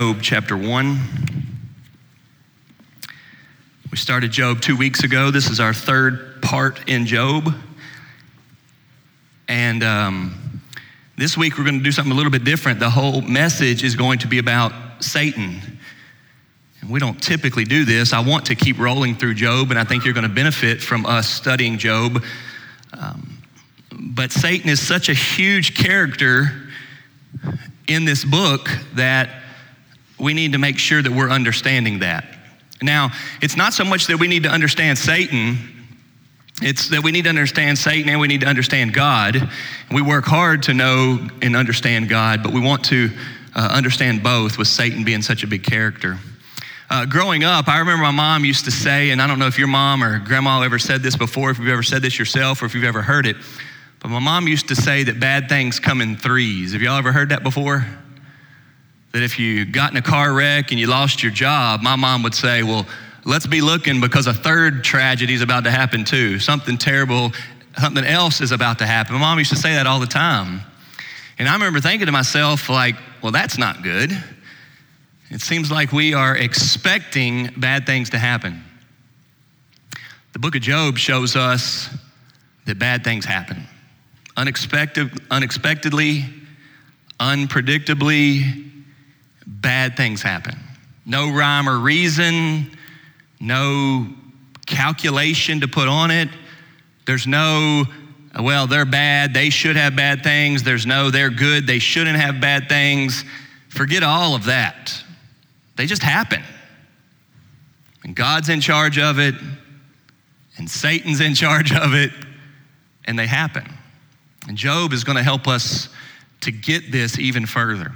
Job chapter 1. We started Job 2 weeks ago. This is our third part in Job. And this week we're going to do something a little bit different. The whole message is going to be about Satan. And we don't typically do this. I want to keep rolling through Job, and I think you're going to benefit from us studying Job. But Satan is such a huge character in this book that we need to make sure that we're understanding that. Now, it's not so much that we need to understand Satan, it's that we need to understand Satan and we need to understand God. And we work hard to know and understand God, but we want to understand both, with Satan being such a big character. Growing up, I remember my mom used to say, and I don't know if your mom or grandma ever said this before, if you've ever said this yourself or if you've ever heard it, but my mom used to say that bad things come in threes. Have y'all ever heard that before? That if you got in a car wreck and you lost your job, my mom would say, well, let's be looking because a third tragedy is about to happen too. Something terrible, something else is about to happen. My mom used to say that all the time. And I remember thinking to myself, like, well, that's not good. It seems like we are expecting bad things to happen. The book of Job shows us that bad things happen. Unexpectedly, unpredictably, bad things happen. No rhyme or reason, no calculation to put on it. There's no, well, they're bad, they should have bad things. There's no, they're good, they shouldn't have bad things. Forget all of that. They just happen. And God's in charge of it, and Satan's in charge of it, and they happen. And Job is going to help us to get this even further.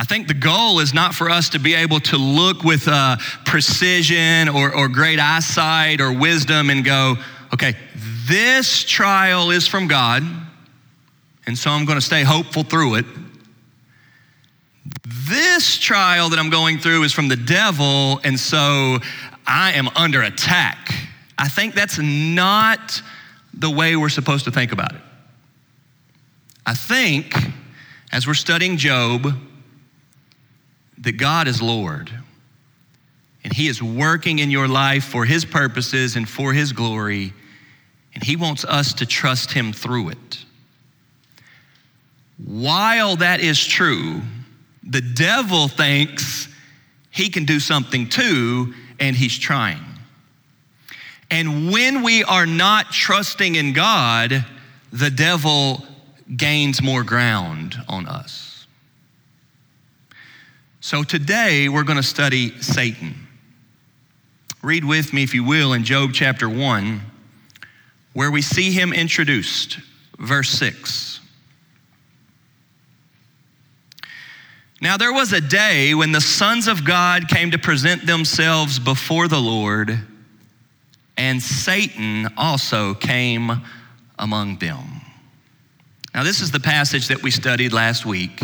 I think the goal is not for us to be able to look with precision or great eyesight or wisdom and go, okay, this trial is from God, and so I'm going to stay hopeful through it. This trial that I'm going through is from the devil, and so I am under attack. I think that's not the way we're supposed to think about it. I think, as we're studying Job, that God is Lord, and He is working in your life for His purposes and for His glory, and He wants us to trust Him through it. While that is true, the devil thinks he can do something too, and he's trying. And when we are not trusting in God, the devil gains more ground on us. So today, we're going to study Satan. Read with me, if you will, in Job chapter 1, where we see him introduced, verse 6. Now there was a day when the sons of God came to present themselves before the Lord, and Satan also came among them. Now this is the passage that we studied last week.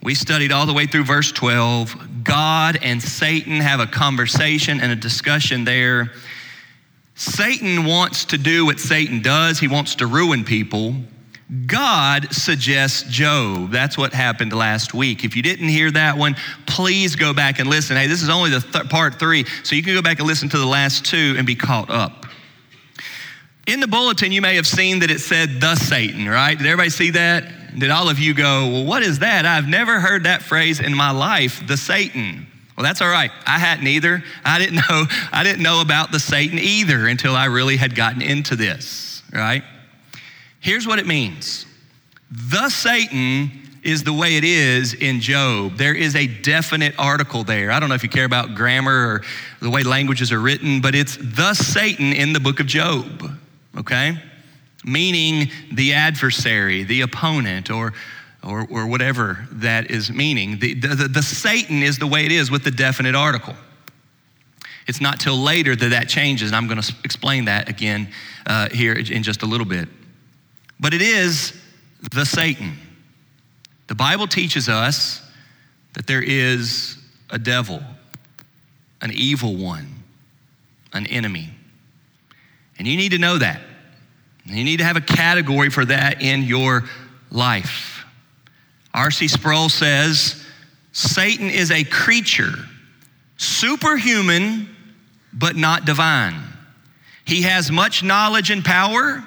We studied all the way through verse 12. God and Satan have a conversation and a discussion there. Satan wants to do what Satan does. He wants to ruin people. God suggests Job. That's what happened last week. If you didn't hear that one, please go back and listen. Hey, this is only the part three, so you can go back and listen to the last two and be caught up. In the bulletin, you may have seen that it said, "The Satan," right? Did everybody see that? Did all of you go, well, what is that? I've never heard that phrase in my life, the Satan. Well, that's all right. I hadn't either. I didn't know about the Satan either until I really had gotten into this, right? Here's what it means. The Satan is the way it is in Job. There is a definite article there. I don't know if you care about grammar or the way languages are written, but it's the Satan in the book of Job, okay? Meaning the adversary, the opponent, or whatever that is meaning. The Satan is the way it is with the definite article. It's not till later that changes, and I'm going to explain that again here in just a little bit. But it is the Satan. The Bible teaches us that there is a devil, an evil one, an enemy. And you need to know that. You need to have a category for that in your life. R.C. Sproul says Satan is a creature, superhuman, but not divine. He has much knowledge and power,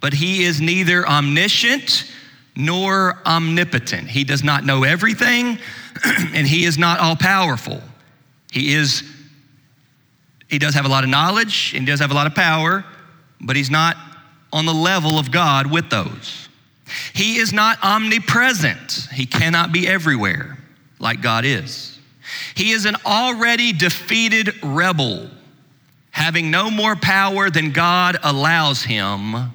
but he is neither omniscient nor omnipotent. He does not know everything, and he is not all-powerful. He does have a lot of knowledge, and he does have a lot of power, but he's not on the level of God with those. He is not omnipresent. He cannot be everywhere like God is. He is an already defeated rebel, having no more power than God allows him,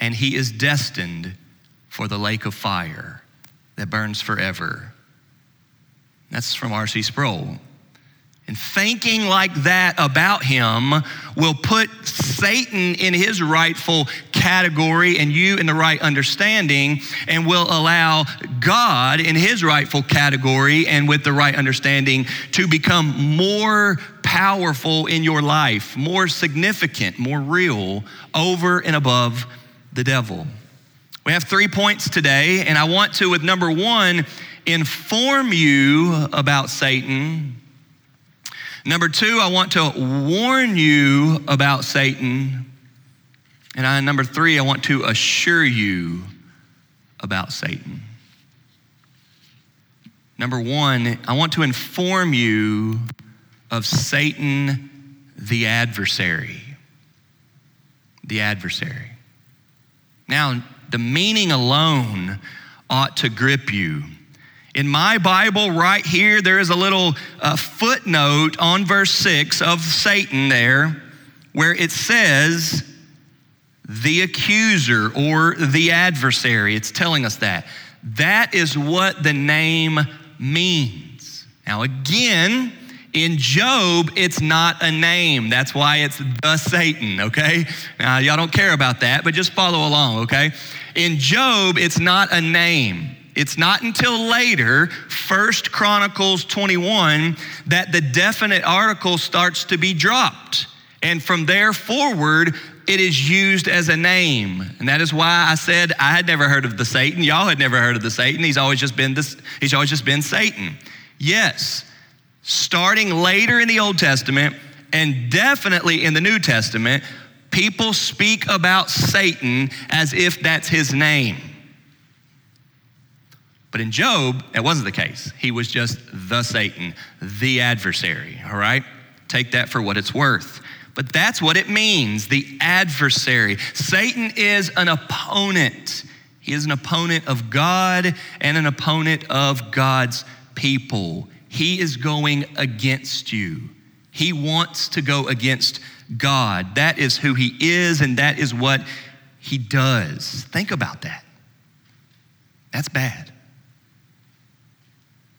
and he is destined for the lake of fire that burns forever. That's from R.C. Sproul. And thinking like that about him will put Satan in his rightful category and you in the right understanding, and will allow God in his rightful category and with the right understanding to become more powerful in your life, more significant, more real, over and above the devil. We have 3 points today, and I want to, with number one, inform you about Satan. Number two, I want to warn you about Satan. And number three, I want to assure you about Satan. Number one, I want to inform you of Satan, the adversary. The adversary. Now, the meaning alone ought to grip you. In my Bible right here, there is a little footnote on verse 6 of Satan there, where it says the accuser or the adversary. It's telling us that. That is what the name means. Now again, in Job, it's not a name. That's why it's the Satan, okay? Now y'all don't care about that, but just follow along, okay? In Job, it's not a name. It's not until later, 1 Chronicles 21, that the definite article starts to be dropped. And from there forward, it is used as a name. And that is why I said I had never heard of the Satan. Y'all had never heard of the Satan. He's always just been Satan. Yes, starting later in the Old Testament and definitely in the New Testament, people speak about Satan as if that's his name. But in Job, that wasn't the case. He was just the Satan, the adversary, all right? Take that for what it's worth. But that's what it means, the adversary. Satan is an opponent. He is an opponent of God and an opponent of God's people. He is going against you. He wants to go against God. That is who he is, and that is what he does. Think about that. That's bad.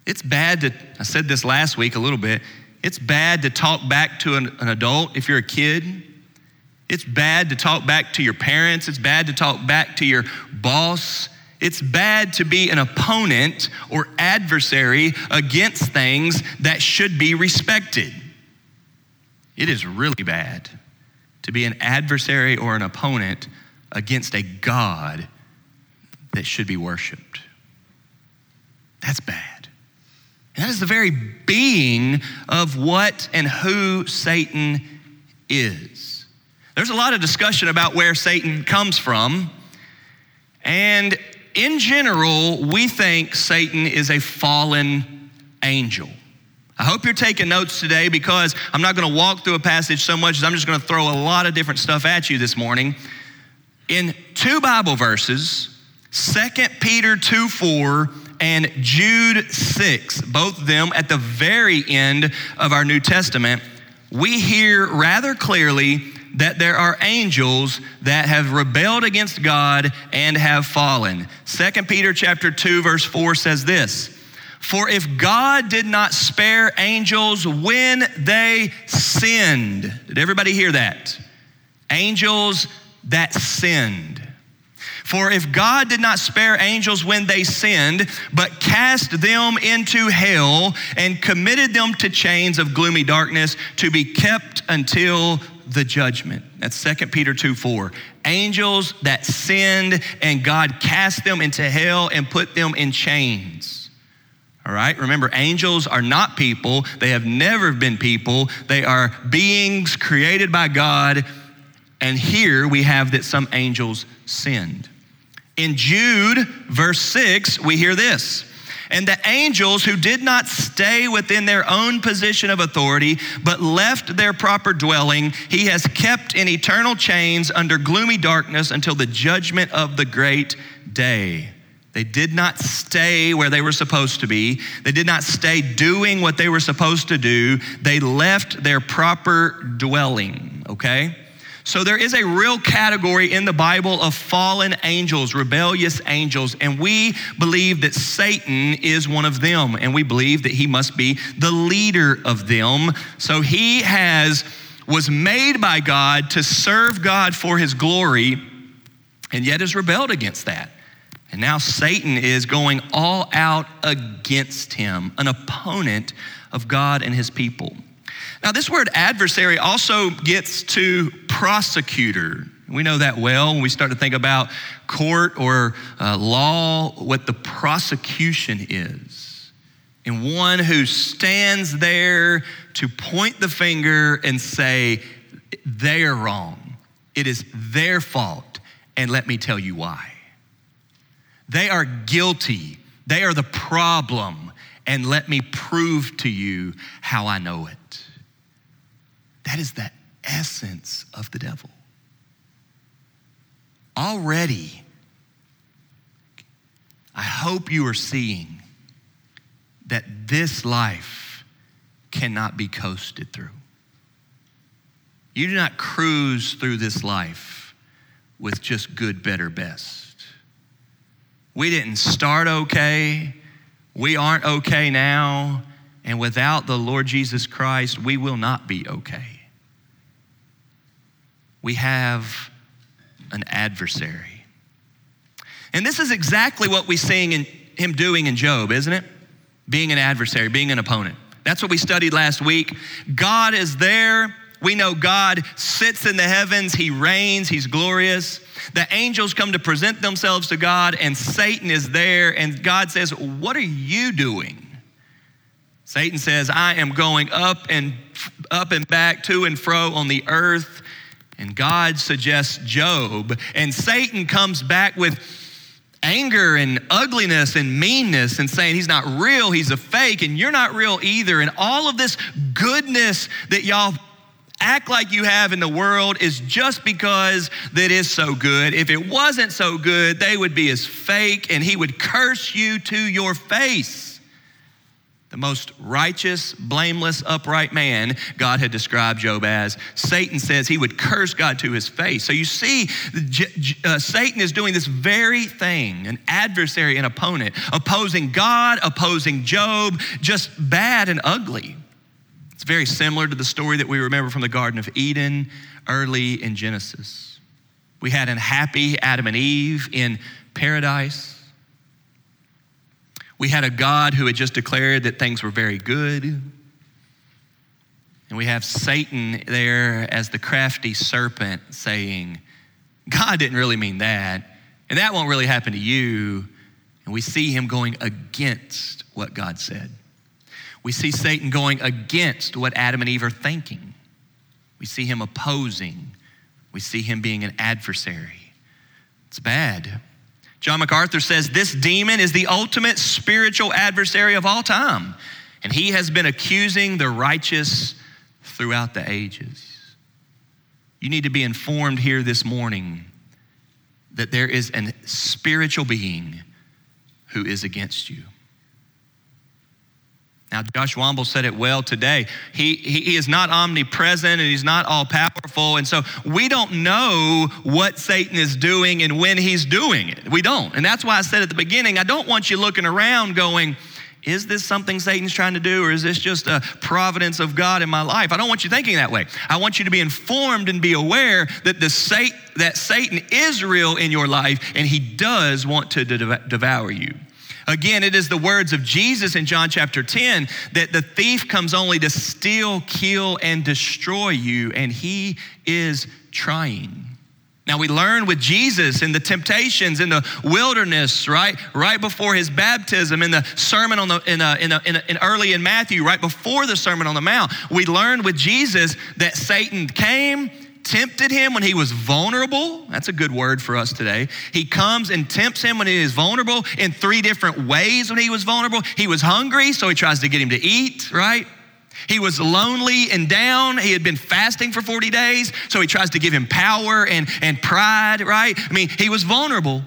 It's bad to, I said this last week a little bit, it's bad to talk back to an adult if you're a kid. It's bad to talk back to your parents. It's bad to talk back to your boss. It's bad to be an opponent or adversary against things that should be respected. It is really bad to be an adversary or an opponent against a God that should be worshiped. That's bad. That is the very being of what and who Satan is. There's a lot of discussion about where Satan comes from. And in general, we think Satan is a fallen angel. I hope you're taking notes today, because I'm not going to walk through a passage so much as I'm just going to throw a lot of different stuff at you this morning. In 2 Bible verses, 2 Peter 2:4, and Jude 6, both of them at the very end of our New Testament, we hear rather clearly that there are angels that have rebelled against God and have fallen. 2 Peter chapter 2, verse 4 says this, "For if God did not spare angels when they sinned," did everybody hear that? Angels that sinned. "For if God did not spare angels when they sinned, but cast them into hell and committed them to chains of gloomy darkness to be kept until the judgment." That's 2 Peter 2:4. Angels that sinned, and God cast them into hell and put them in chains. All right, remember, angels are not people. They have never been people. They are beings created by God. And here we have that some angels sinned. In Jude, verse 6, we hear this. And the angels who did not stay within their own position of authority, but left their proper dwelling, he has kept in eternal chains under gloomy darkness until the judgment of the great day. They did not stay where they were supposed to be. They did not stay doing what they were supposed to do. They left their proper dwelling, okay? So there is a real category in the Bible of fallen angels, rebellious angels, and we believe that Satan is one of them, and we believe that he must be the leader of them. So he was made by God to serve God for his glory, and yet has rebelled against that. And now Satan is going all out against him, an opponent of God and his people. Now, this word adversary also gets to prosecutor. We know that well when we start to think about court or law, what the prosecution is. And one who stands there to point the finger and say, they are wrong. It is their fault. And let me tell you why. They are guilty. They are the problem. And let me prove to you how I know it. That is the essence of the devil. Already, I hope you are seeing that this life cannot be coasted through. You do not cruise through this life with just good, better, best. We didn't start okay. We aren't okay now. And without the Lord Jesus Christ, we will not be okay. We have an adversary. And this is exactly what we see in him doing in Job, isn't it? Being an adversary, being an opponent. That's what we studied last week. God is there. We know God sits in the heavens. He reigns. He's glorious. The angels come to present themselves to God, and Satan is there. And God says, what are you doing? Satan says, I am going up and back, to and fro on the earth. And God suggests Job. And Satan comes back with anger and ugliness and meanness and saying he's not real, he's a fake, and you're not real either. And all of this goodness that y'all act like you have in the world is just because that is so good. If it wasn't so good, they would be as fake, and he would curse you to your face. The most righteous, blameless, upright man God had described Job as. Satan says he would curse God to his face. So you see, Satan is doing this very thing, an adversary, an opponent, opposing God, opposing Job, just bad and ugly. It's very similar to the story that we remember from the Garden of Eden early in Genesis. We had an happy Adam and Eve in paradise. We had a God who had just declared that things were very good. And we have Satan there as the crafty serpent saying, God didn't really mean that, and that won't really happen to you. And we see him going against what God said. We see Satan going against what Adam and Eve are thinking. We see him opposing. We see him being an adversary. It's bad. John MacArthur says, this demon is the ultimate spiritual adversary of all time, and he has been accusing the righteous throughout the ages. You need to be informed here this morning that there is a spiritual being who is against you. Now, Josh Womble said it well today. He is not omnipresent, and he's not all-powerful, and so we don't know what Satan is doing and when he's doing it. We don't, and that's why I said at the beginning, I don't want you looking around going, is this something Satan's trying to do, or is this just a providence of God in my life? I don't want you thinking that way. I want you to be informed and be aware that that Satan is real in your life, and he does want to devour you. Again, it is the words of Jesus in John chapter 10 that the thief comes only to steal, kill, and destroy you, and he is trying. Now we learn with Jesus in the temptations in the wilderness, right? Right before his baptism, in the sermon on the early in Matthew, right before the Sermon on the Mount, we learned with Jesus that Satan came, tempted him when he was vulnerable. That's a good word for us today. He comes and tempts him when he is vulnerable in three different ways when he was vulnerable. He was hungry, so he tries to get him to eat, right? He was lonely and down. He had been fasting for 40 days, so he tries to give him power and pride, right? I mean, he was vulnerable.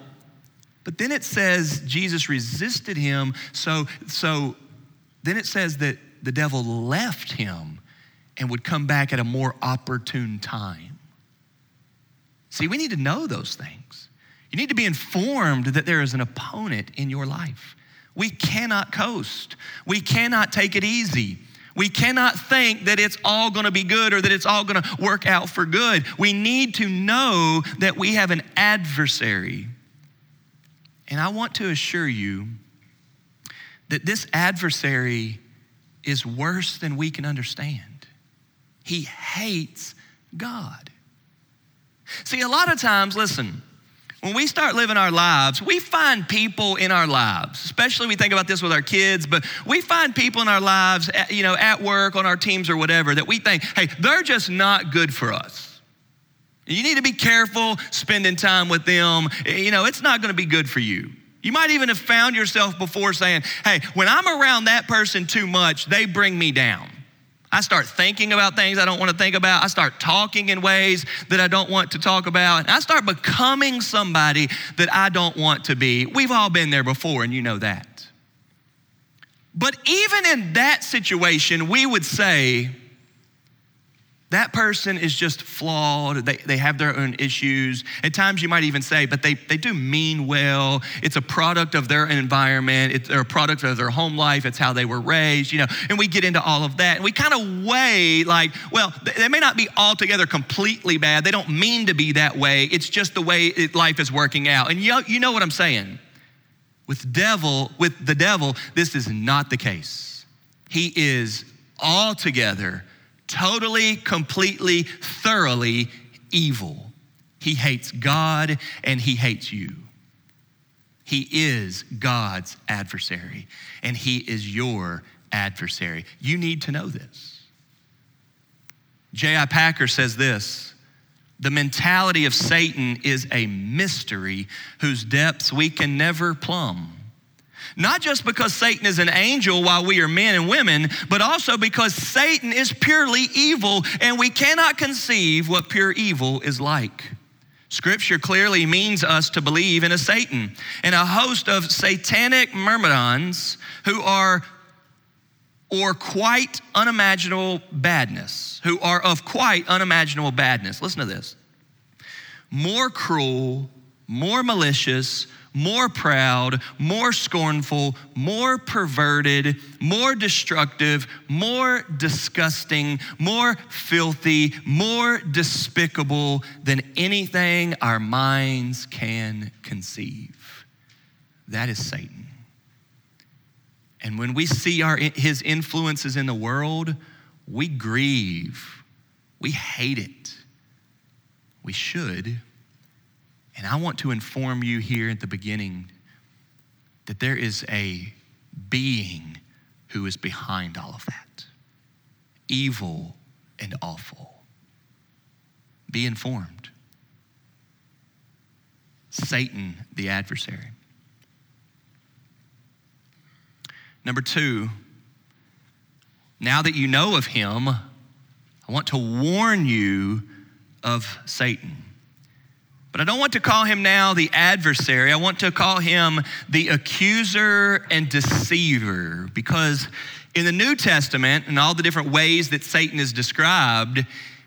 But then it says Jesus resisted him, so then it says that the devil left him and would come back at a more opportune time. See, we need to know those things. You need to be informed that there is an opponent in your life. We cannot coast. We cannot take it easy. We cannot think that it's all gonna be good or that it's all gonna work out for good. We need to know that we have an adversary. And I want to assure you that this adversary is worse than we can understand. He hates God. See, a lot of times, listen, when we start living our lives, we find people in our lives, especially we think about this with our kids, but we find people in our lives, at work, on our teams or whatever, that we think, hey, they're just not good for us. You need to be careful spending time with them. It's not gonna be good for you. You might even have found yourself before saying, hey, when I'm around that person too much, they bring me down. I start thinking about things I don't want to think about. I start talking in ways that I don't want to talk about. And I start becoming somebody that I don't want to be. We've all been there before, and you know that. But even in that situation, we would say, that person is just flawed. They have their own issues. At times you might even say, but they do mean well. It's a product of their environment. They're a product of their home life. It's how they were raised, and we get into all of that. And we kind of weigh like, well, they may not be altogether completely bad. They don't mean to be that way. It's just the way life is working out. And you know what I'm saying. With the devil, this is not the case. He is altogether totally, completely, thoroughly evil. He hates God and he hates you. He is God's adversary and he is your adversary. You need to know this. J.I. Packer says this, the mentality of Satan is a mystery whose depths we can never plumb. Not just because Satan is an angel while we are men and women, but also because Satan is purely evil and we cannot conceive what pure evil is like. Scripture clearly means us to believe in a Satan and a host of satanic myrmidons who are quite unimaginable badness, who are of quite unimaginable badness. Listen to this. More cruel, more malicious, more proud, more scornful, more perverted, more destructive, more disgusting, more filthy, more despicable than anything our minds can conceive. That is Satan. And when we see his influences in the world, we grieve, we hate it, we should. And I want to inform you here at the beginning that there is a being who is behind all of that, evil and awful. Be informed. Satan, the adversary. Number two, now that you know of him, I want to warn you of Satan. But I don't want to call him now the adversary. I want to call him the accuser and deceiver, because in the New Testament and all the different ways that Satan is described,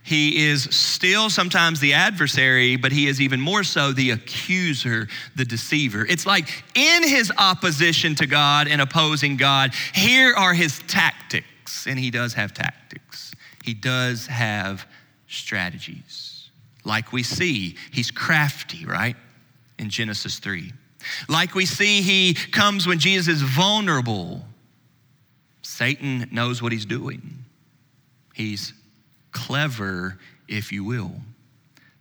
he is still sometimes the adversary, but he is even more so the accuser, the deceiver. It's like in his opposition to God and opposing God, here are his tactics, and he does have tactics. He does have strategies. Like we see, he's crafty, right? In Genesis 3. Like we see, he comes when Jesus is vulnerable. Satan knows what he's doing. He's clever, if you will.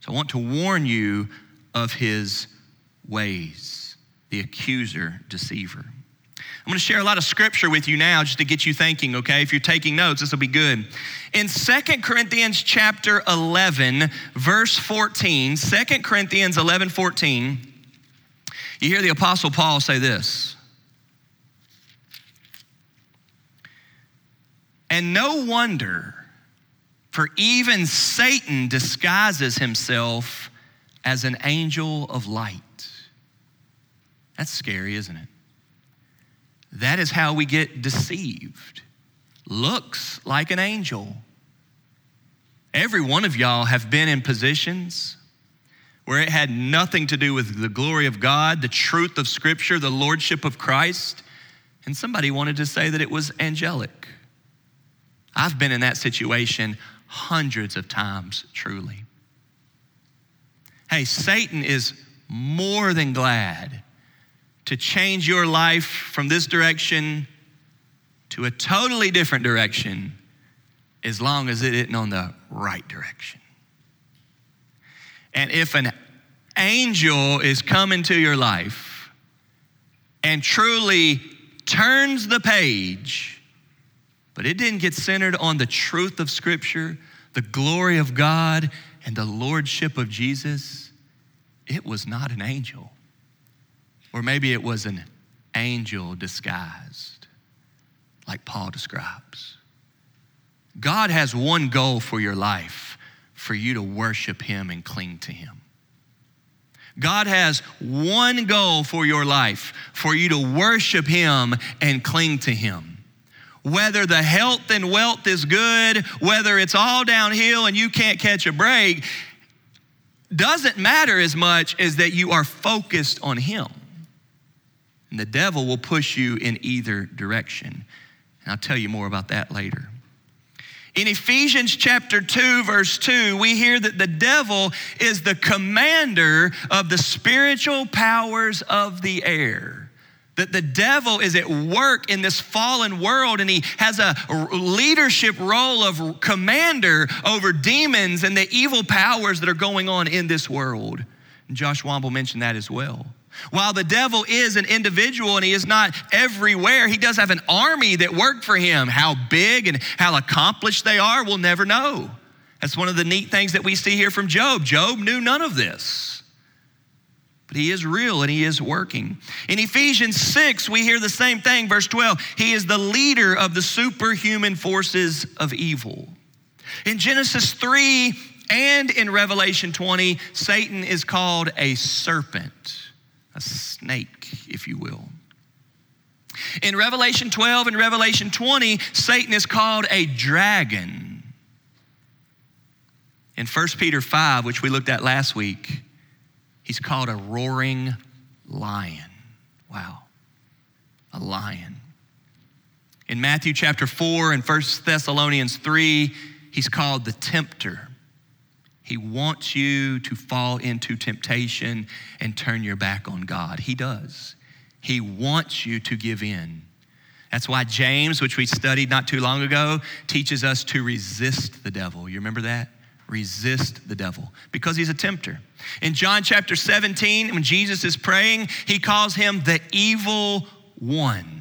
I want to warn you of his ways, the accuser, deceiver. I'm going to share a lot of scripture with you now just to get you thinking, okay? If you're taking notes, this will be good. In 2 Corinthians chapter 11, verse 14, 2 Corinthians 11, 14, you hear the Apostle Paul say this. And no wonder, for even Satan disguises himself as an angel of light. That's scary, isn't it? That is how we get deceived. Looks like an angel. Every one of y'all have been in positions where it had nothing to do with the glory of God, the truth of Scripture, the lordship of Christ, and somebody wanted to say that it was angelic. I've been in that situation hundreds of times, truly. Hey, Satan is more than glad to change your life from this direction to a totally different direction, as long as it isn't on the right direction. And if an angel is coming to your life and truly turns the page, but it didn't get centered on the truth of Scripture, the glory of God, and the lordship of Jesus, it was not an angel. Or maybe it was an angel disguised, like Paul describes. God has one goal for your life, for you to worship him and cling to him. God has one goal for your life, for you to worship him and cling to him. Whether the health and wealth is good, whether it's all downhill and you can't catch a break, doesn't matter as much as that you are focused on him. And the devil will push you in either direction. And I'll tell you more about that later. In Ephesians chapter 2, verse 2, we hear that the devil is the commander of the spiritual powers of the air. That the devil is at work in this fallen world, and he has a leadership role of commander over demons and the evil powers that are going on in this world. And Josh Womble mentioned that as well. While the devil is an individual and he is not everywhere, he does have an army that worked for him. How big and how accomplished they are, we'll never know. That's one of the neat things that we see here from Job. Job knew none of this. But he is real and he is working. In Ephesians 6, we hear the same thing, verse 12. He is the leader of the superhuman forces of evil. In Genesis 3 and in Revelation 20, Satan is called a serpent. A snake, if you will. In Revelation 12 and Revelation 20, Satan is called a dragon. In 1 Peter 5, which we looked at last week, he's called a roaring lion. Wow, a lion. In Matthew chapter 4 and 1 Thessalonians 3, he's called the tempter. He wants you to fall into temptation and turn your back on God. He does. He wants you to give in. That's why James, which we studied not too long ago, teaches us to resist the devil. You remember that? Resist the devil, because he's a tempter. In John chapter 17, when Jesus is praying, he calls him the evil one.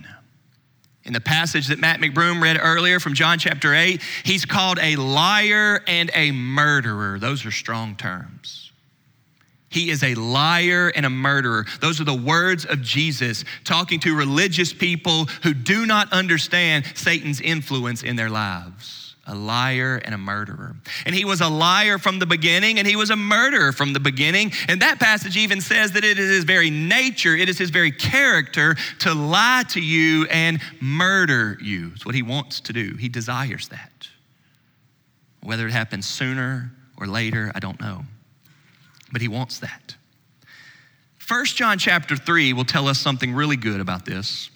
In the passage that Matt McBroom read earlier from John chapter 8, he's called a liar and a murderer. Those are strong terms. He is a liar and a murderer. Those are the words of Jesus talking to religious people who do not understand Satan's influence in their lives. A liar and a murderer. And he was a liar from the beginning, and he was a murderer from the beginning. And that passage even says that it is his very nature, it is his very character to lie to you and murder you. It's what he wants to do. He desires that. Whether it happens sooner or later, I don't know. But he wants that. 1 John chapter 3 will tell us something really good about this.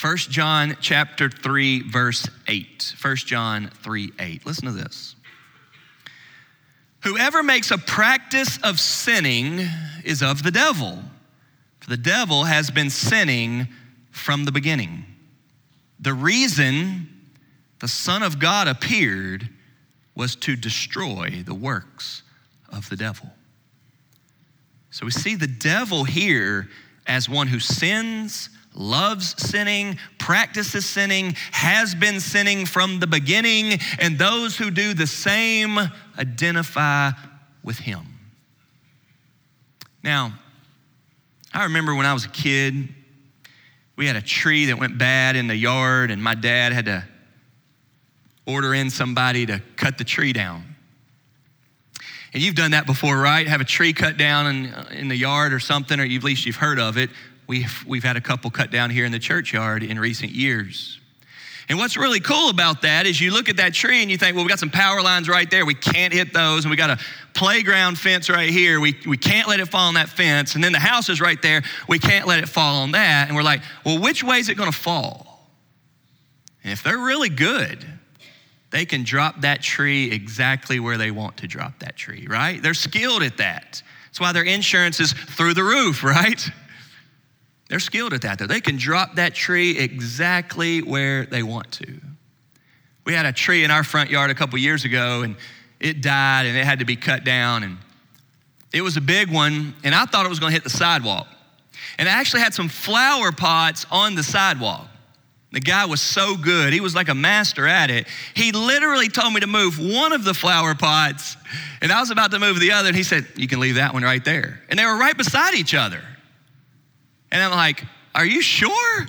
1 John chapter 3, verse 8. 1 John 3, 8. Listen to this. Whoever makes a practice of sinning is of the devil, for the devil has been sinning from the beginning. The reason the Son of God appeared was to destroy the works of the devil. So we see the devil here as one who sins, loves sinning, practices sinning, has been sinning from the beginning, and those who do the same identify with him. Now, I remember when I was a kid, we had a tree that went bad in the yard, and my dad had to order in somebody to cut the tree down. And you've done that before, right? Have a tree cut down in the yard or something, or at least you've heard of it. We've had a couple cut down here in the churchyard in recent years. And what's really cool about that is you look at that tree and you think, well, we got some power lines right there. We can't hit those. And we got a playground fence right here. We can't let it fall on that fence. And then the house is right there. We can't let it fall on that. And we're like, well, which way is it going to fall? And if they're really good, they can drop that tree exactly where they want to drop that tree, right? They're skilled at that. That's why their insurance is through the roof, right? They're skilled at that, though. They can drop that tree exactly where they want to. We had a tree in our front yard a couple years ago, and it died, and it had to be cut down. And it was a big one, and I thought it was going to hit the sidewalk. And I actually had some flower pots on the sidewalk. The guy was so good. He was like a master at it. He literally told me to move one of the flower pots, and I was about to move the other, and he said, you can leave that one right there. And they were right beside each other. And I'm like, are you sure?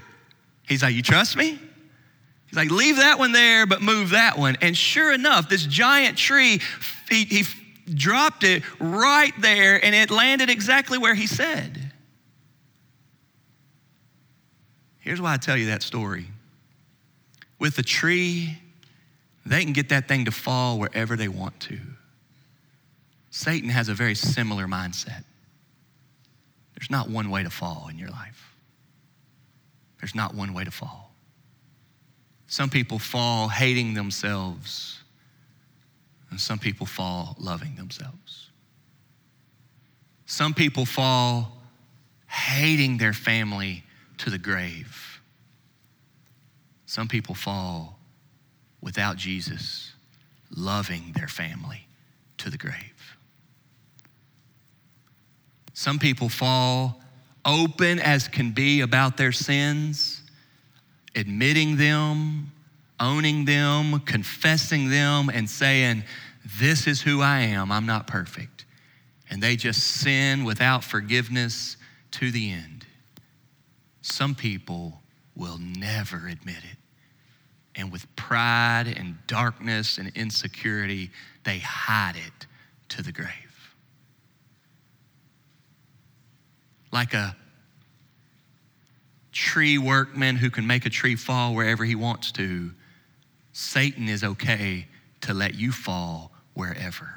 He's like, you trust me? He's like, leave that one there, but move that one. And sure enough, this giant tree, he dropped it right there, and it landed exactly where he said. Here's why I tell you that story. With a tree, they can get that thing to fall wherever they want to. Satan has a very similar mindset. There's not one way to fall in your life. There's not one way to fall. Some people fall hating themselves, and some people fall loving themselves. Some people fall hating their family to the grave. Some people fall without Jesus, loving their family to the grave. Some people fall open as can be about their sins, admitting them, owning them, confessing them, and saying, this is who I am, I'm not perfect. And they just sin without forgiveness to the end. Some people will never admit it. And with pride and darkness and insecurity, they hide it to the grave. Like a tree workman who can make a tree fall wherever he wants to, Satan is okay to let you fall wherever.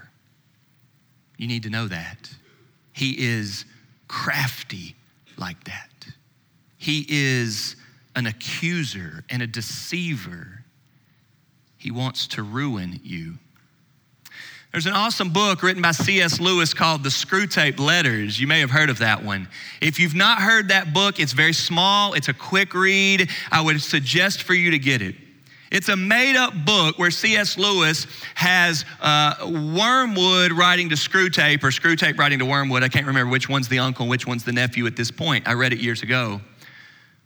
You need to know that. He is crafty like that. He is an accuser and a deceiver. He wants to ruin you. There's an awesome book written by C.S. Lewis called The Screwtape Letters. You may have heard of that one. If you've not heard that book, it's very small. It's a quick read. I would suggest for you to get it. It's a made-up book where C.S. Lewis has Wormwood writing to Screwtape or Screwtape writing to Wormwood. I can't remember which one's the uncle, which one's the nephew at this point. I read it years ago.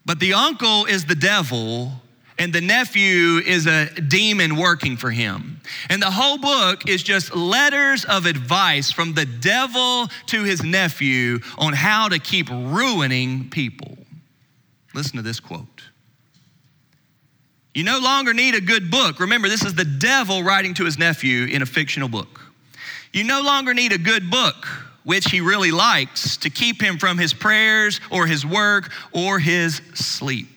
But the uncle is the devil, and the nephew is a demon working for him. And the whole book is just letters of advice from the devil to his nephew on how to keep ruining people. Listen to this quote. You no longer need a good book. Remember, this is the devil writing to his nephew in a fictional book. You no longer need a good book, which he really likes, to keep him from his prayers or his work or his sleep.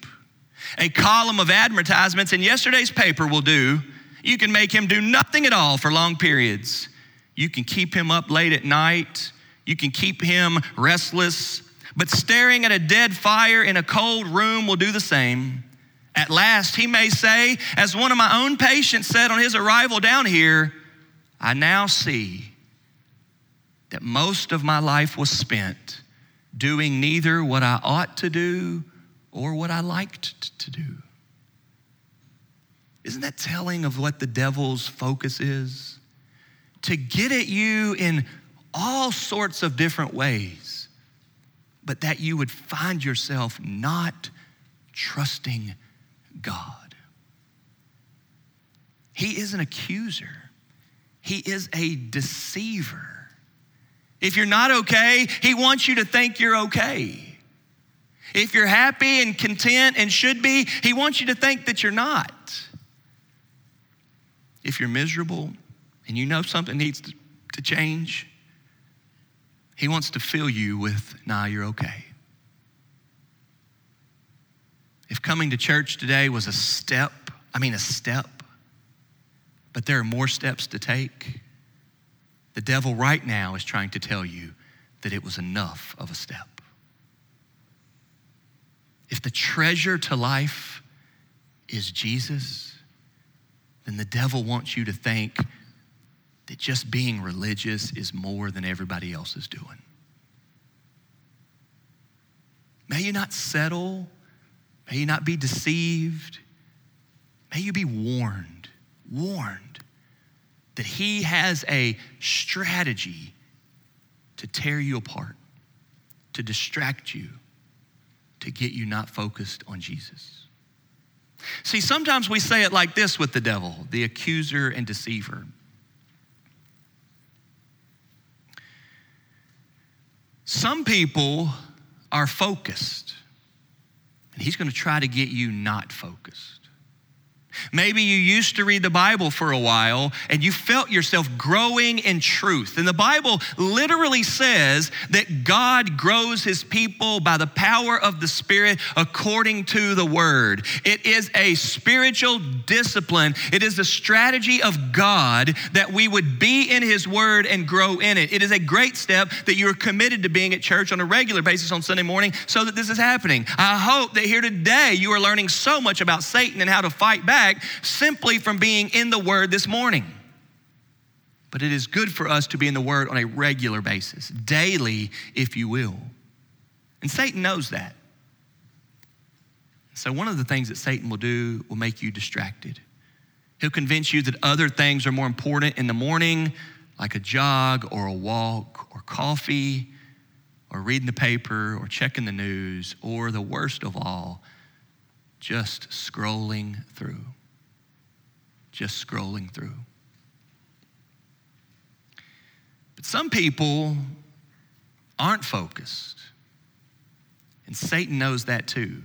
A column of advertisements in yesterday's paper will do. You can make him do nothing at all for long periods. You can keep him up late at night. You can keep him restless. But staring at a dead fire in a cold room will do the same. At last, he may say, as one of my own patients said on his arrival down here, I now see that most of my life was spent doing neither what I ought to do or what I liked to do. Isn't that telling of what the devil's focus is? to get at you in all sorts of different ways, but that you would find yourself not trusting God. He is an accuser. He is a deceiver. If you're not okay, he wants you to think you're okay. If you're happy and content and should be, he wants you to think that you're not. If you're miserable and you know something needs to change, he wants to fill you with, nah, you're okay. If coming to church today was a step, but there are more steps to take, the devil right now is trying to tell you that it was enough of a step. If the treasure to life is Jesus, then the devil wants you to think that just being religious is more than everybody else is doing. May you not settle. May you not be deceived. May you be warned that he has a strategy to tear you apart, to distract you, to get you not focused on Jesus. See, sometimes we say it like this with the devil, the accuser and deceiver. Some people are focused, and he's going to try to get you not focused. Maybe you used to read the Bible for a while and you felt yourself growing in truth. And the Bible literally says that God grows his people by the power of the Spirit according to the Word. It is a spiritual discipline. It is the strategy of God that we would be in his Word and grow in it. It is a great step that you are committed to being at church on a regular basis on Sunday morning so that this is happening. I hope that here today you are learning so much about Satan and how to fight back simply from being in the Word this morning. But it is good for us to be in the Word on a regular basis, daily, if you will. And Satan knows that. So one of the things that Satan will do will make you distracted. He'll convince you that other things are more important in the morning, like a jog or a walk or coffee or reading the paper or checking the news or, the worst of all, just scrolling through. But some people aren't focused, and Satan knows that too.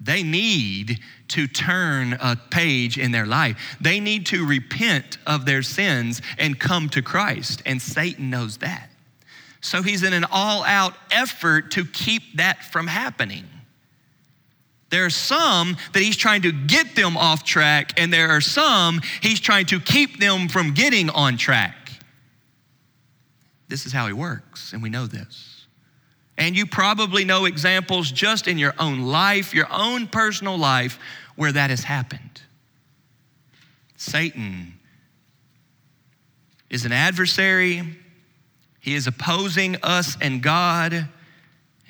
They need to turn a page in their life. They need to repent of their sins and come to Christ, and Satan knows that. So he's in an all-out effort to keep that from happening. There are some that he's trying to get them off track, and there are some he's trying to keep them from getting on track. This is how he works, and we know this. And you probably know examples just in your own life, your own personal life, where that has happened. Satan is an adversary. He is opposing us and God.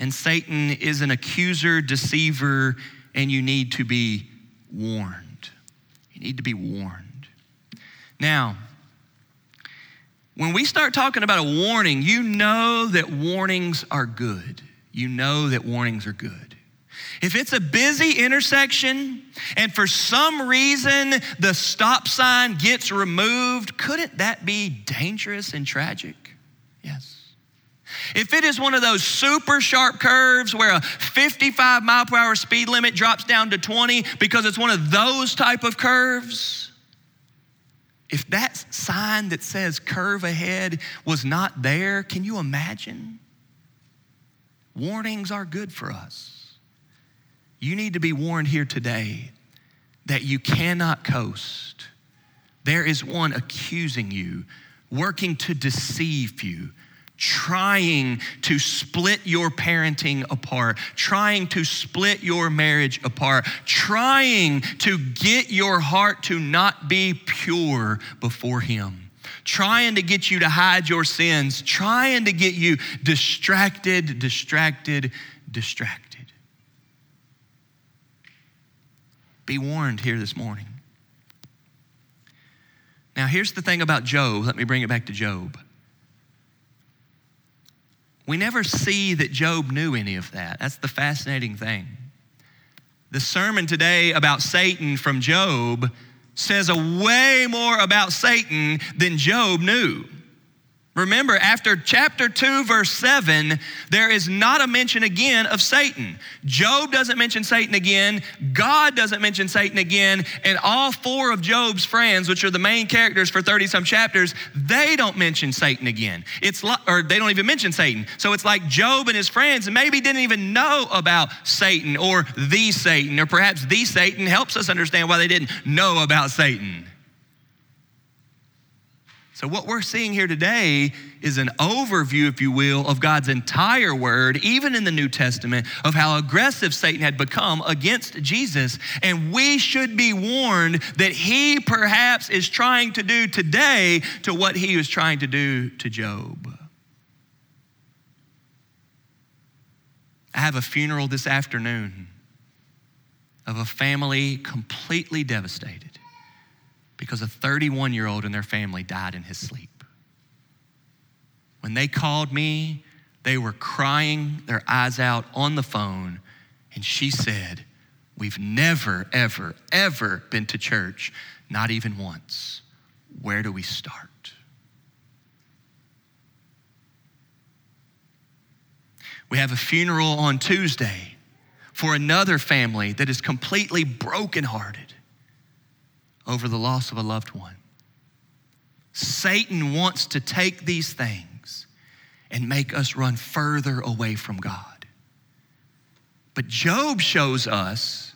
And Satan is an accuser, deceiver, and you need to be warned. You need to be warned. Now, when we start talking about a warning, you know that warnings are good. You know that warnings are good. If it's a busy intersection and for some reason the stop sign gets removed, couldn't that be dangerous and tragic? Yes. If it is one of those super sharp curves where a 55 mile per hour speed limit drops down to 20 because it's one of those type of curves, if that sign that says curve ahead was not there, can you imagine? Warnings are good for us. You need to be warned here today that you cannot coast. There is one accusing you, working to deceive you, trying to split your parenting apart, trying to split your marriage apart, trying to get your heart to not be pure before him, trying to get you to hide your sins, trying to get you distracted. Be warned here this morning. Now, here's the thing about Job. Let me bring it back to Job. We never see that Job knew any of that. That's the fascinating thing. The sermon today about Satan from Job says a way more about Satan than Job knew. Remember, after chapter 2, verse 7, there is not a mention again of Satan. Job doesn't mention Satan again. God doesn't mention Satan again. And all four of Job's friends, which are the main characters for 30-some chapters, they don't mention Satan again. Or they don't even mention Satan. So it's like Job and his friends maybe didn't even know about Satan or the Satan, or perhaps the Satan helps us understand why they didn't know about Satan. So what we're seeing here today is an overview, if you will, of God's entire word, even in the New Testament, of how aggressive Satan had become against Jesus. And we should be warned that he perhaps is trying to do today to what he was trying to do to Job. I have a funeral this afternoon of a family completely devastated, because a 31-year-old and their family died in his sleep. When they called me, they were crying their eyes out on the phone, and she said, "We've never, ever, ever been to church, not even once. Where do we start?" We have a funeral on Tuesday for another family that is completely brokenhearted over the loss of a loved one. Satan wants to take these things and make us run further away from God. But Job shows us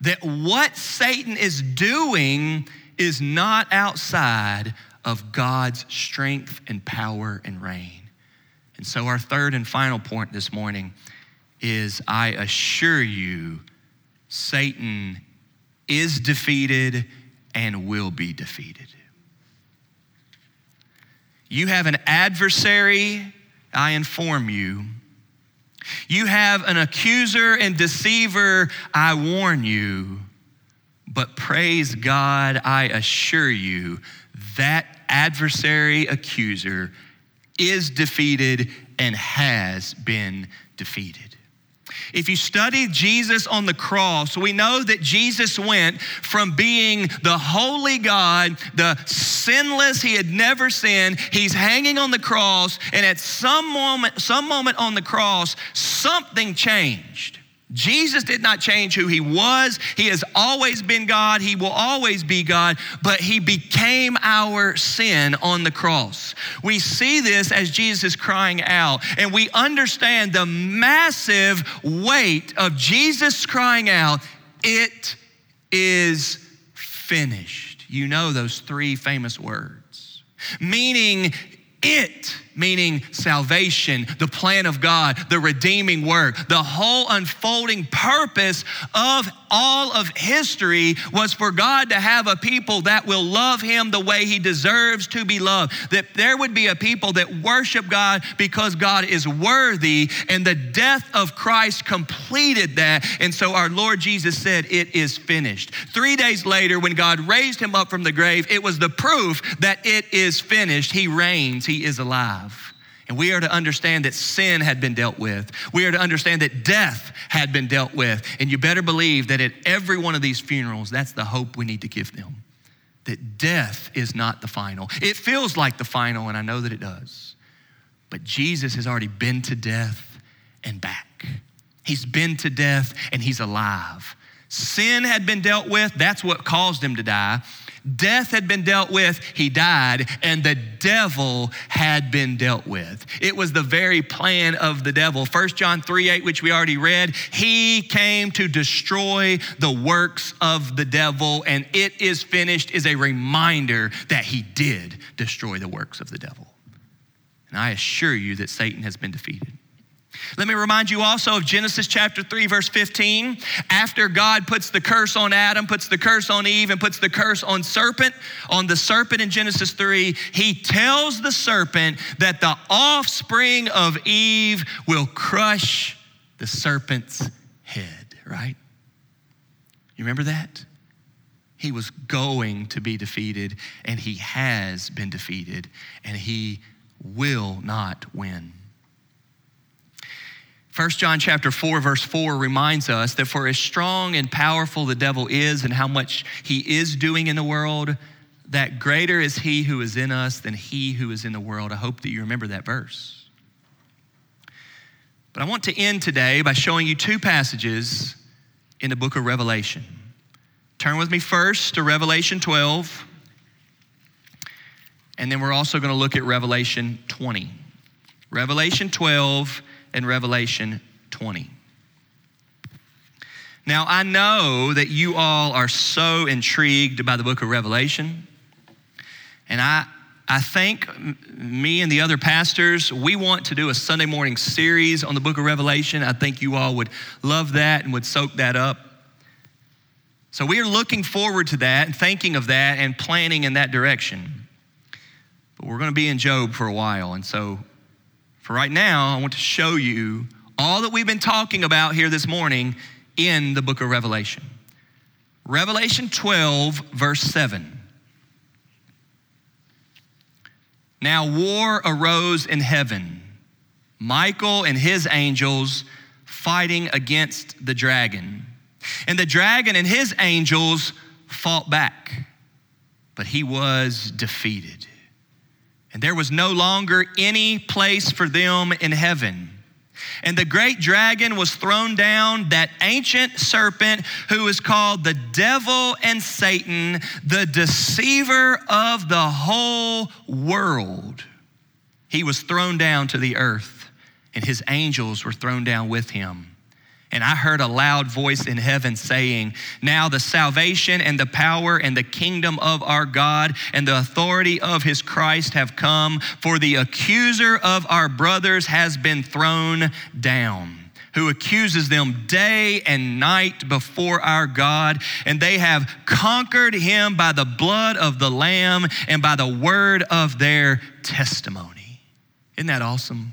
that what Satan is doing is not outside of God's strength and power and reign. And so our third and final point this morning is, I assure you, Satan is defeated and will be defeated. You have an adversary, I inform you. You have an accuser and deceiver, I warn you. But praise God, I assure you, that adversary accuser is defeated and has been defeated. If you study Jesus on the cross, we know that Jesus went from being the holy God, the sinless, he had never sinned, he's hanging on the cross, and at some moment on the cross, something changed. Jesus did not change who he was. He has always been God. He will always be God, but he became our sin on the cross. We see this as Jesus is crying out, and we understand the massive weight of Jesus crying out, "It is finished." You know those three famous words, meaning it, meaning salvation, the plan of God, the redeeming work, the whole unfolding purpose of all of history was for God to have a people that will love him the way he deserves to be loved, that there would be a people that worship God because God is worthy, and the death of Christ completed that. And so our Lord Jesus said, "It is finished." 3 days later, when God raised him up from the grave, it was the proof that it is finished. He reigns, he is alive. And we are to understand that sin had been dealt with. We are to understand that death had been dealt with. And you better believe that at every one of these funerals, that's the hope we need to give them, that death is not the final. It feels like the final, and I know that it does. But Jesus has already been to death and back. He's been to death and he's alive. Sin had been dealt with. That's what caused him to die. Death had been dealt with, he died, and the devil had been dealt with. It was the very plan of the devil. 1 John 3:8, which we already read, he came to destroy the works of the devil, and "it is finished" is a reminder that he did destroy the works of the devil. And I assure you that Satan has been defeated. Let me remind you also of Genesis chapter 3, verse 15. After God puts the curse on Adam, puts the curse on Eve, and puts the curse on the serpent in Genesis 3, he tells the serpent that the offspring of Eve will crush the serpent's head, right? You remember that? He was going to be defeated, and he has been defeated, and he will not win. 1 John chapter 4, verse 4 reminds us that for as strong and powerful the devil is and how much he is doing in the world, that greater is he who is in us than he who is in the world. I hope that you remember that verse. But I want to end today by showing you two passages in the book of Revelation. Turn with me first to Revelation 12, and then we're also going to look at Revelation 20. Revelation 12 and Revelation 20. Now, I know that you all are so intrigued by the book of Revelation, and I think me and the other pastors, we want to do a Sunday morning series on the book of Revelation. I think you all would love that and would soak that up. So we are looking forward to that and thinking of that and planning in that direction. But we're going to be in Job for a while. And so for right now, I want to show you all that we've been talking about here this morning in the book of Revelation. Revelation 12, verse 7. Now war arose in heaven, Michael and his angels fighting against the dragon. And the dragon and his angels fought back, but he was defeated. And there was no longer any place for them in heaven. And the great dragon was thrown down, that ancient serpent who is called the devil and Satan, the deceiver of the whole world. He was thrown down to the earth, and his angels were thrown down with him. And I heard a loud voice in heaven saying, now the salvation and the power and the kingdom of our God and the authority of his Christ have come, for the accuser of our brothers has been thrown down, who accuses them day and night before our God, and they have conquered him by the blood of the Lamb and by the word of their testimony. Isn't that awesome?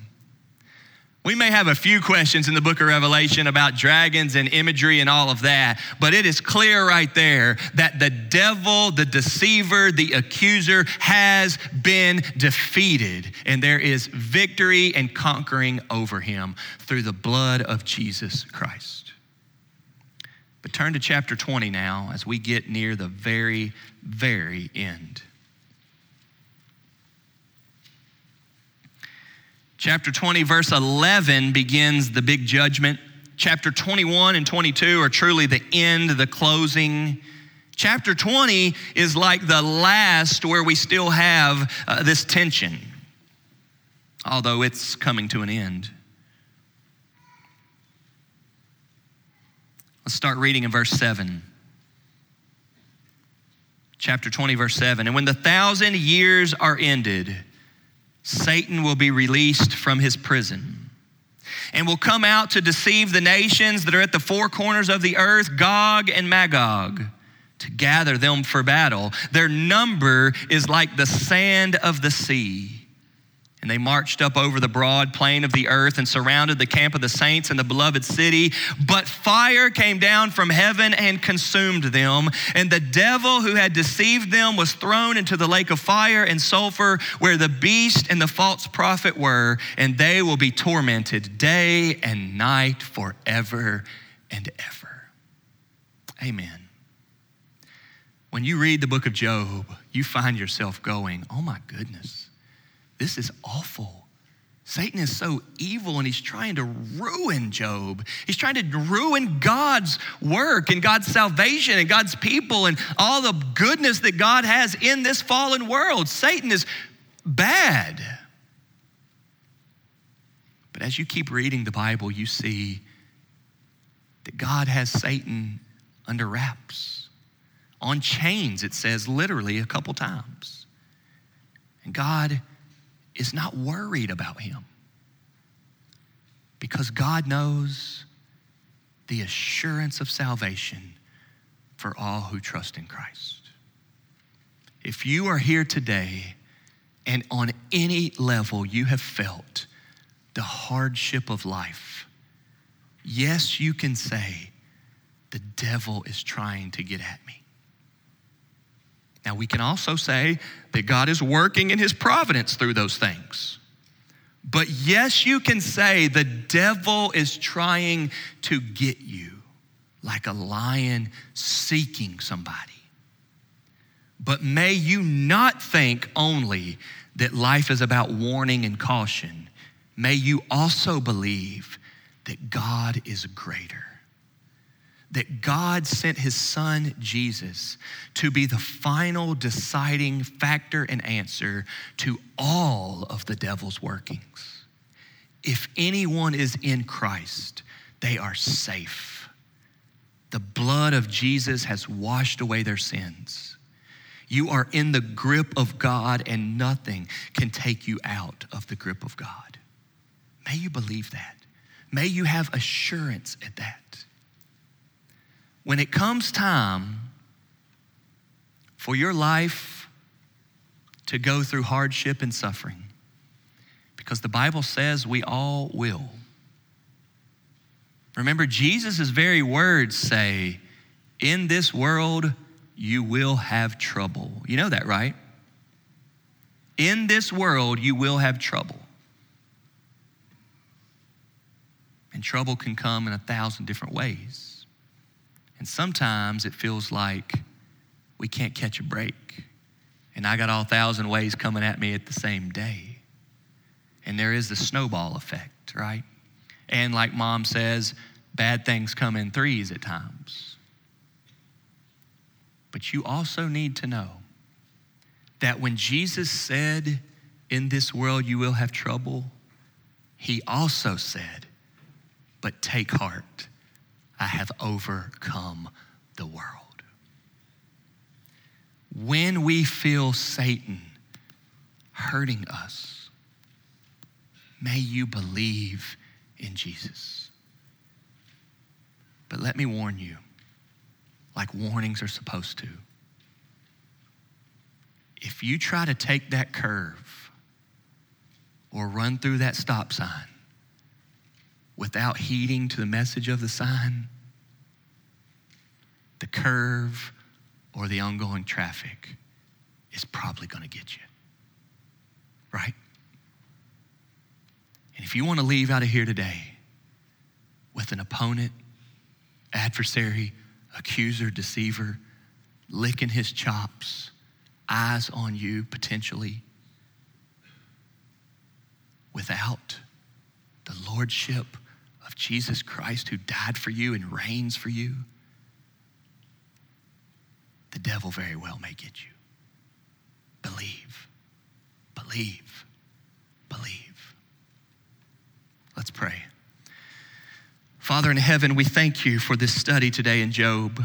We may have a few questions in the book of Revelation about dragons and imagery and all of that, but it is clear right there that the devil, the deceiver, the accuser has been defeated, and there is victory and conquering over him through the blood of Jesus Christ. But turn to chapter 20 now as we get near the very, very end. Chapter 20, verse 11 begins the big judgment. Chapter 21 and 22 are truly the end, the closing. Chapter 20 is like the last where we still have this tension, although it's coming to an end. Let's start reading in verse 7. Chapter 20, verse 7. And when the 1,000 years are ended, Satan will be released from his prison and will come out to deceive the nations that are at the four corners of the earth, Gog and Magog, to gather them for battle. Their number is like the sand of the sea. And they marched up over the broad plain of the earth and surrounded the camp of the saints and the beloved city. But fire came down from heaven and consumed them. And the devil who had deceived them was thrown into the lake of fire and sulfur, where the beast and the false prophet were. And they will be tormented day and night forever and ever. Amen. When you read the book of Job, you find yourself going, oh my goodness. This is awful. Satan is so evil, and he's trying to ruin Job. He's trying to ruin God's work and God's salvation and God's people and all the goodness that God has in this fallen world. Satan is bad. But as you keep reading the Bible, you see that God has Satan under wraps. On chains, it says literally a couple times. And God is not worried about him, because God knows the assurance of salvation for all who trust in Christ. If you are here today and on any level you have felt the hardship of life, yes, you can say, the devil is trying to get at me. Now, we can also say that God is working in his providence through those things. But yes, you can say the devil is trying to get you like a lion seeking somebody. But may you not think only that life is about warning and caution. May you also believe that God is greater, that God sent his son, Jesus, to be the final deciding factor and answer to all of the devil's workings. If anyone is in Christ, they are safe. The blood of Jesus has washed away their sins. You are in the grip of God, and nothing can take you out of the grip of God. May you believe that. May you have assurance at that. When it comes time for your life to go through hardship and suffering, because the Bible says we all will. Remember, Jesus' very words say, in this world, you will have trouble. You know that, right? In this world, you will have trouble. And trouble can come in 1,000 different ways. And sometimes it feels like we can't catch a break. And I got all 1,000 waves coming at me at the same day. And there is the snowball effect, right? And like Mom says, bad things come in threes at times. But you also need to know that when Jesus said, in this world you will have trouble, he also said, but take heart. I have overcome the world. When we feel Satan hurting us, may you believe in Jesus. But let me warn you, like warnings are supposed to. If you try to take that curve or run through that stop sign without heeding to the message of the sign, the curve or the ongoing traffic is probably gonna get you, right? And if you wanna leave out of here today with an opponent, adversary, accuser, deceiver, licking his chops, eyes on you potentially, without the lordship of Jesus Christ, who died for you and reigns for you, the devil very well may get you. Believe, believe, believe. Let's pray. Father in heaven, we thank you for this study today in Job.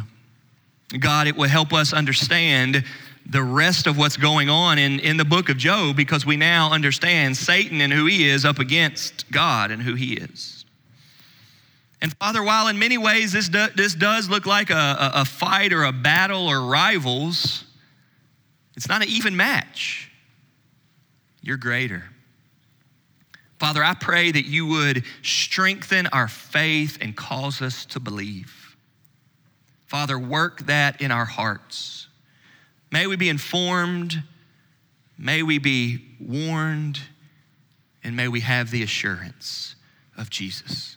God, it will help us understand the rest of what's going on in the book of Job, because we now understand Satan and who he is up against God and who he is. And Father, while in many ways this does look like a fight or a battle or rivals, it's not an even match. You're greater. Father, I pray that you would strengthen our faith and cause us to believe. Father, work that in our hearts. May we be informed, may we be warned, and may we have the assurance of Jesus.